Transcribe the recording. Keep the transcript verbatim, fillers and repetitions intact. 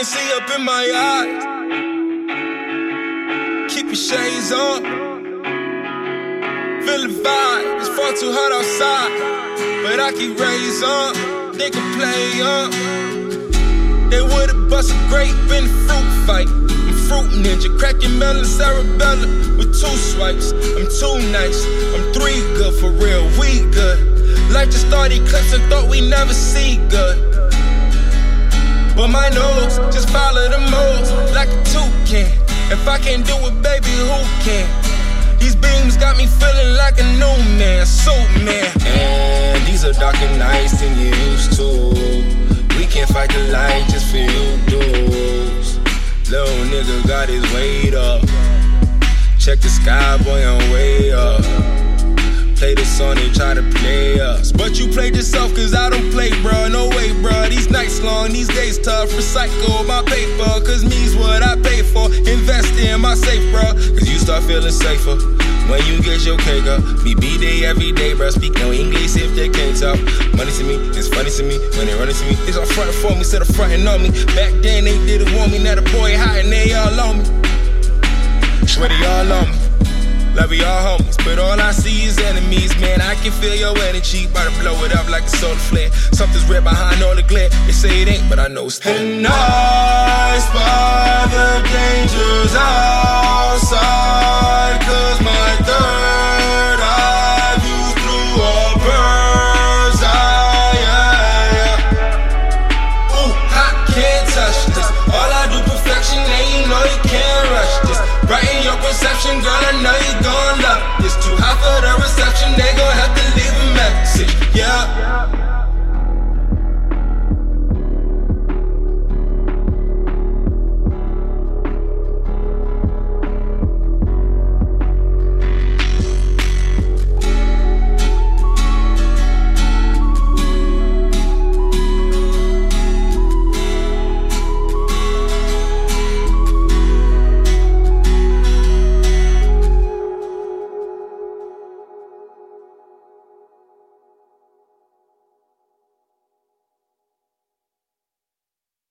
can't see up in my eyes. Keep your shades on. Feel the vibe, it's far too hot outside. But I keep rays on, they can play on. They would've bust a grape in the fruit fight. I'm Fruit Ninja, cracking melon, cerebellum with two swipes. I'm too nice, I'm three good for real, we good. Life just started clips and thought we never see good. But my nose just follow the moles like a toucan. If I can't do it, baby, who can? These beams got me feeling like a new man, suit man. And these are darker nights than you used to. We can't fight the light just for you dudes. Little nigga got his weight up. Check the sky, boy, I'm way up. Play this on and try to play us, but you played yourself, cause I don't play, bruh. No way, bruh. These nights long, these days tough. Recycle my paper, cause me's what I pay for. Invest in my safe, bruh, cause you start feeling safer when you get your cake up. Me be there every day, bruh. Speak no English if they can't talk. Money to me, it's funny to me. When they running to me, it's all frontin' for me, instead of frontin' on me. Back then they didn't want me, now the boy hiding, they all on me. Swear they all on me. Love you all homies, but all I see is enemies, man. I can feel your energy, about to blow it up like a solar flare. Something's red behind all the glare. They say it ain't, but I know it's there. And I spy the dangers out.